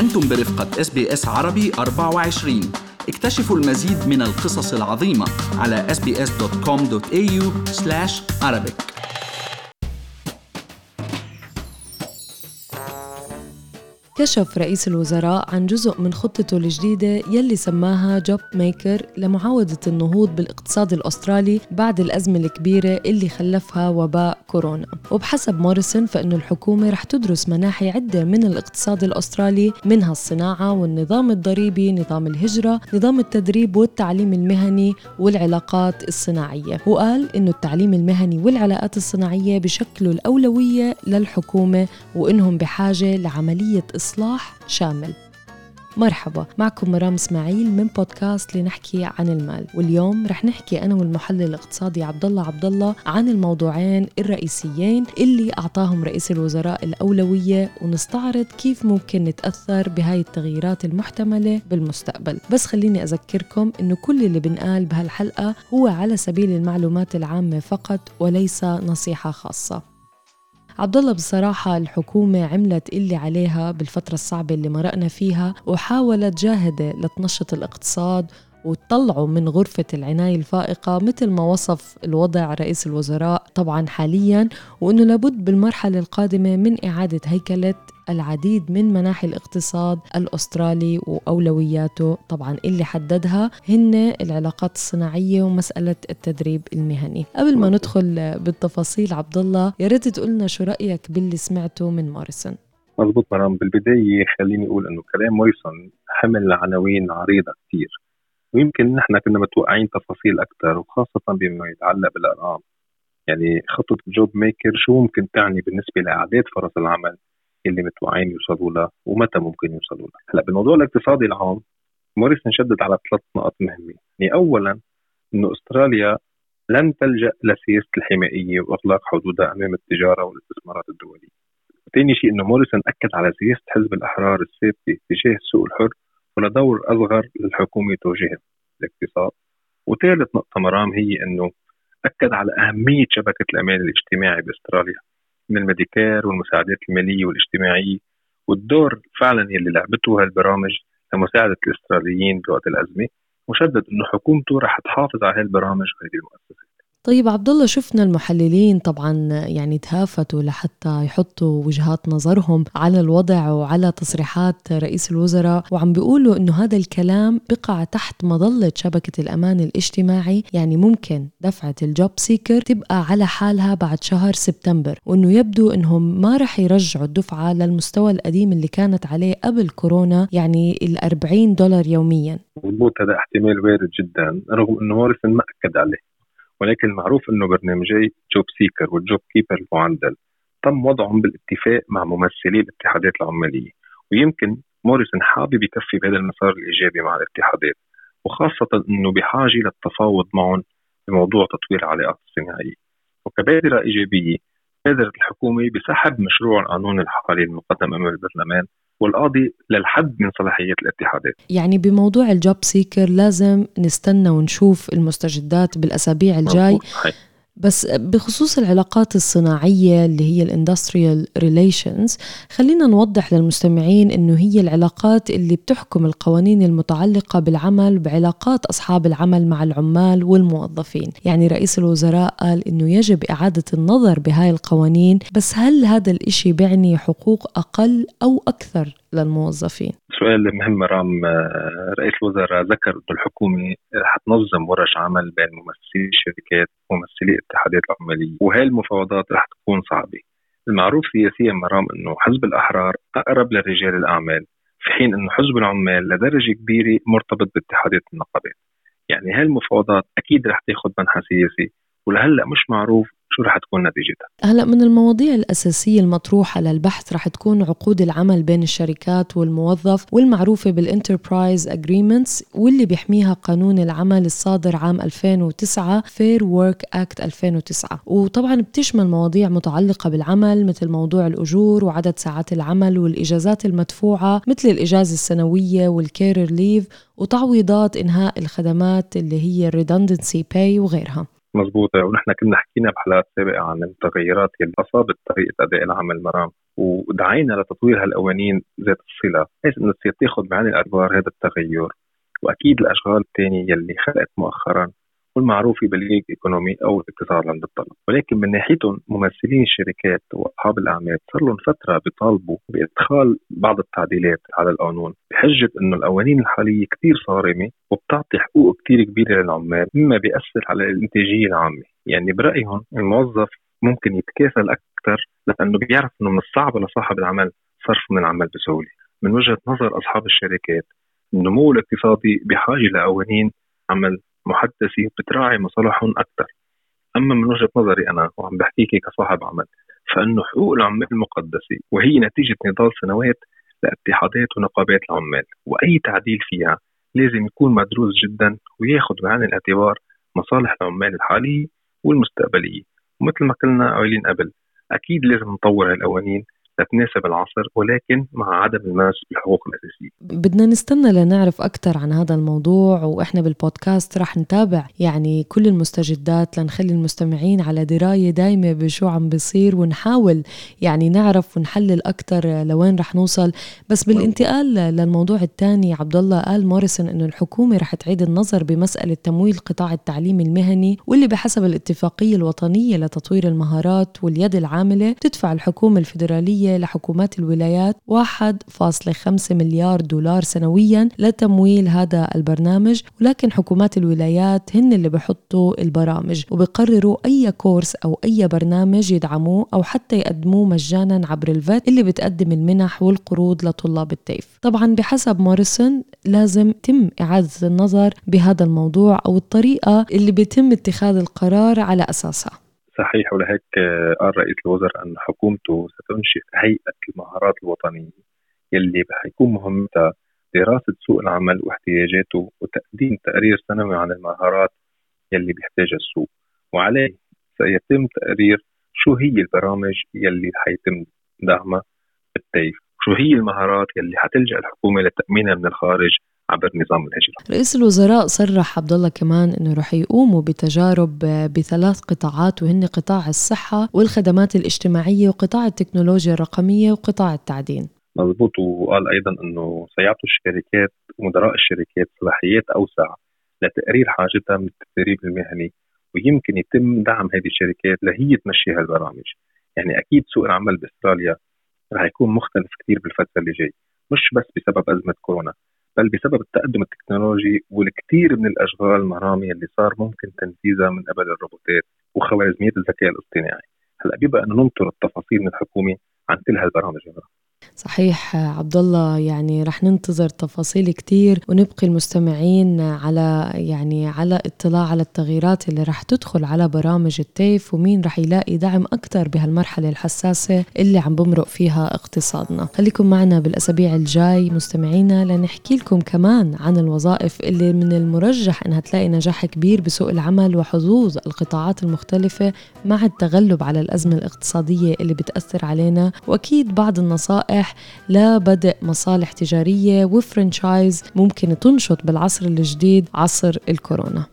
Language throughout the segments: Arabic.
أنتم برفقة SBS عربي 24. اكتشفوا المزيد من القصص العظيمة على sbs.com.au/arabic. كشف رئيس الوزراء عن جزء من خطته الجديدة يلي سماها جوب ميكر لمعاودة النهوض بالاقتصاد الأسترالي بعد الأزمة الكبيرة اللي خلفها وباء كورونا. وبحسب موريسون فإن الحكومة رح تدرس مناحي عدة من الاقتصاد الأسترالي، منها الصناعة والنظام الضريبي، نظام الهجرة، نظام التدريب والتعليم المهني والعلاقات الصناعية. وقال إنه التعليم المهني والعلاقات الصناعية بشكله الأولوية للحكومة وإنهم بحاجة لعملية إصلاح شامل. مرحبا، معكم مرام اسماعيل من بودكاست لنحكي عن المال، واليوم رح نحكي أنا والمحلل الاقتصادي عبدالله عبدالله عن الموضوعين الرئيسيين اللي أعطاهم رئيس الوزراء الأولوية، ونستعرض كيف ممكن نتأثر بهاي التغييرات المحتملة بالمستقبل. بس خليني أذكركم إنه كل اللي بنقال بهالحلقة هو على سبيل المعلومات العامة فقط وليس نصيحة خاصة. عبدالله، بصراحة الحكومة عملت اللي عليها بالفترة الصعبة اللي مرقنا فيها، وحاولت جاهدة لتنشط الاقتصاد وتطلعوا من غرفة العناية الفائقة مثل ما وصف الوضع رئيس الوزراء طبعا حاليا، وأنه لابد بالمرحلة القادمة من إعادة هيكلة العديد من مناحي الاقتصاد الأسترالي، وأولوياته طبعا اللي حددها هن العلاقات الصناعية ومسألة التدريب المهني. قبل ما ندخل بالتفاصيل عبدالله، يا ريت تقولنا شو رأيك باللي سمعته من موريسون. مضبوط مرام، بالبداية خليني أقول أنه كلام موريسون حمل عناوين عريضة كتير، ويمكن نحن كنا متوقعين تفاصيل أكثر، وخاصة بما يتعلق بالأرقام. يعني خطة جوب ميكر شو ممكن تعني بالنسبة لأعداد فرص العمل اللي متوقعين يوصلوا لها ومتى ممكن يوصلوا لها. هلا بالموضوع الاقتصادي العام، موريسون شدد على 3 نقاط مهمة. يعني أولا، إنه أستراليا لن تلجأ لسياسة الحماية وإغلاق حدودها أمام التجارة والاستثمارات الدولية. ثاني شيء، إنه موريسون أكد على سياسة حزب الأحرار الثابتة تجاه السوق الحر ولدور أصغر للحكومة توجيه الاقتصاد. وثالث نقطة مرام هي أنه أكد على أهمية شبكة الأمان الاجتماعي بأستراليا من الميديكار والمساعدات المالية والاجتماعية، والدور فعلا اللي لعبته هالبرامج لمساعدة الأستراليين بوقت الأزمة، وشدد أنه حكومته رح تحافظ على هالبرامج وهذه المؤسسات. طيب عبدالله، شفنا المحللين طبعا يعني تهافتوا لحتى يحطوا وجهات نظرهم على الوضع وعلى تصريحات رئيس الوزراء، وعم بيقولوا انه هذا الكلام بقع تحت مظلة شبكة الامان الاجتماعي. يعني ممكن دفعة الجوب سيكر تبقى على حالها بعد شهر سبتمبر، وانه يبدو انهم ما رح يرجعوا الدفعة للمستوى القديم اللي كانت عليه قبل كورونا، يعني $40 يوميا. مضبوط، هذا احتمال وارد جدا رغم انه موريسون ما اكد عليه، ولكن المعروف أنه برنامجي جوب سيكر والجوب كيبر المعدل تم وضعهم بالاتفاق مع ممثلي الاتحادات العمالية، ويمكن موريسون حابب يكفي بهذا المسار الإيجابي مع الاتحادات، وخاصة أنه بحاجة للتفاوض معهم بموضوع تطوير العلاقات الصناعية. وكبادرة إيجابية، بادرت الحكومة بسحب مشروع القانون الحالي المقدم أمام البرلمان والقاضي للحد من صلاحيات الاتحادات. يعني بموضوع الجوب سيكر لازم نستنى ونشوف المستجدات بالأسابيع الجاي. بس بخصوص العلاقات الصناعية اللي هي Industrial Relations، خلينا نوضح للمستمعين أنه هي العلاقات اللي بتحكم القوانين المتعلقة بالعمل بعلاقات أصحاب العمل مع العمال والموظفين. يعني رئيس الوزراء قال أنه يجب إعادة النظر بهاي القوانين، بس هل هذا الإشي بيعني حقوق أقل أو أكثر للموظفين؟ سؤال مهم رام. رئيس الوزراء ذكر أن الحكومة حتنظم ورش عمل بين ممثلي الشركات وممثلي اتحادات العمالية، وهي المفاوضات رح تكون صعبة. المعروف سياسيا مرام أنه حزب الأحرار أقرب لرجال الأعمال، في حين أنه حزب العمال لدرجة كبيرة مرتبط باتحادات النقابات. يعني هاي المفاوضات أكيد رح تاخد منحى سياسي، ولهلأ مش معروف شو رح تكون نتيجتها. هلا من المواضيع الأساسية المطروحة للبحث رح تكون عقود العمل بين الشركات والموظف، والمعروفة بالانتربرايز اجريمنتس، واللي بيحميها قانون العمل الصادر عام 2009 Fair Work Act 2009. وطبعا بتشمل مواضيع متعلقة بالعمل مثل موضوع الأجور وعدد ساعات العمل والإجازات المدفوعة مثل الإجازة السنوية والكيرير ليف وتعويضات إنهاء الخدمات اللي هي Redundancy Pay وغيرها. مضبوطة، ونحن كنا حكينا بحلقات سابقة عن التغيرات اللي أصابت طريقة أداء العمل مرام، ودعينا لتطوير هالقوانين ذات الصلة بحيث أنه سيتاخد بعين الأعتبار هذا التغير. وأكيد الأشغال الثانية يلي خلقت مؤخراً والمعروف بالليك ايكونومي أو الاقتصاد عند الطلب، ولكن من ناحيتهم ممثلين الشركات وأصحاب الأعمال صار لهم فترة بيطالبوا بإدخال بعض التعديلات على القانون بحجة إنه القوانين الحالية كتير صارمة وبتعطي حقوق كتير كبيرة للعمال، مما بيأثر على الإنتاجية العامة. يعني برأيهم الموظف ممكن يتكاسل أكثر لأنه بيعرف إنه من الصعب لصاحب العمل صرف من العمل بسهولة. من وجهة نظر أصحاب الشركات النمو الاقتصادي بحاجة لقوانين عمل محدثة بتراعي مصالحهم أكثر. أما من وجهة نظري أنا وعم بحكيك كصاحب عمل فإنه حقوق العمال مقدسة، وهي نتيجة نضال سنوات لاتحادات ونقابات العمال، وأي تعديل فيها لازم يكون مدروس جدا وياخد بعين الاعتبار مصالح العمال الحالية والمستقبلية. ومثل ما قلنا قايلين قبل أكيد لازم نطور هالقوانين تتناسب العصر، ولكن مع عدم الماس بالحقوق الأساسية. بدنا نستنى لنعرف أكثر عن هذا الموضوع، وإحنا بالبودكاست رح نتابع يعني كل المستجدات لنخلي المستمعين على دراية دايمة بشو عم بيصير، ونحاول يعني نعرف ونحلل أكثر لوين رح نوصل. بس بالانتقال للموضوع الثاني، عبدالله قال موريسون إنه الحكومة رح تعيد النظر بمسألة تمويل قطاع التعليم المهني، واللي بحسب الاتفاقية الوطنية لتطوير المهارات واليد العاملة تدفع الحكومة الفيدرالية لحكومات الولايات $1.5 مليار سنويا لتمويل هذا البرنامج، ولكن حكومات الولايات هن اللي بحطوا البرامج وبقرروا أي كورس أو أي برنامج يدعموه أو حتى يقدموه مجانا عبر الفيت اللي بتقدم المنح والقروض لطلاب التيف. طبعا بحسب موريسون لازم تم إعادة النظر بهذا الموضوع أو الطريقة اللي بيتم اتخاذ القرار على أساسها. صحيح، ولهيك قال رئيس الوزراء أن حكومته ستنشئ هيئة المهارات الوطنية يلي حيكون مهمتها دراسة سوق العمل واحتياجاته وتقديم تقرير سنوي عن المهارات يلي بيحتاجها السوق، وعليه سيتم تقرير شو هي البرامج يلي حيتم دعمها بالتيف، شو هي المهارات يلي حتلجأ الحكومة لتأمينها من الخارج عبر نظام الهجرة. رئيس الوزراء صرح عبدالله كمان إنه رح يقوموا بتجارب بثلاث قطاعات، وهن قطاع الصحة والخدمات الاجتماعية وقطاع التكنولوجيا الرقمية وقطاع التعدين. مضبوط، وقال أيضا إنه سيعطوا الشركات ومدراء الشركات صلاحيات أوسع لتقرير حاجتها من التدريب المهني، ويمكن يتم دعم هذه الشركات لهي تمشي هالبرامج. يعني أكيد سوق العمل بأستراليا رح يكون مختلف كتير بالفترة اللي جاي، مش بس بسبب أزمة كورونا بل بسبب التقدم التكنولوجي والكثير من الأشغال المهرمية اللي صار ممكن تنفيذها من قبل الروبوتات وخوارزميات الذكاء الاصطناعي. هلأ بيبقى أن ننطر التفاصيل من الحكومة عن كل هالبرامج. صحيح عبدالله، يعني رح ننتظر تفاصيل كتير ونبقي المستمعين على اطلاع على التغييرات اللي رح تدخل على برامج التيف، ومين رح يلاقي دعم أكتر بهالمرحلة الحساسة اللي عم بمرق فيها اقتصادنا. خليكم معنا بالأسابيع الجاي مستمعينا لنحكي لكم كمان عن الوظائف اللي من المرجح أنها تلاقي نجاح كبير بسوق العمل وحظوظ القطاعات المختلفة مع التغلب على الأزمة الاقتصادية اللي بتأثر علينا، وأكيد بعض النصائح لا بدء مصالح تجارية وفرنشايز ممكن تنشط بالعصر الجديد عصر الكورونا.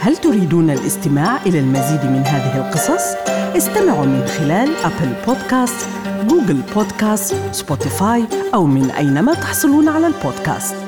هل تريدون الاستماع إلى المزيد من هذه القصص؟ استمعوا من خلال أبل بودكاست، جوجل بودكاست، سبوتيفاي أو من أينما تحصلون على البودكاست.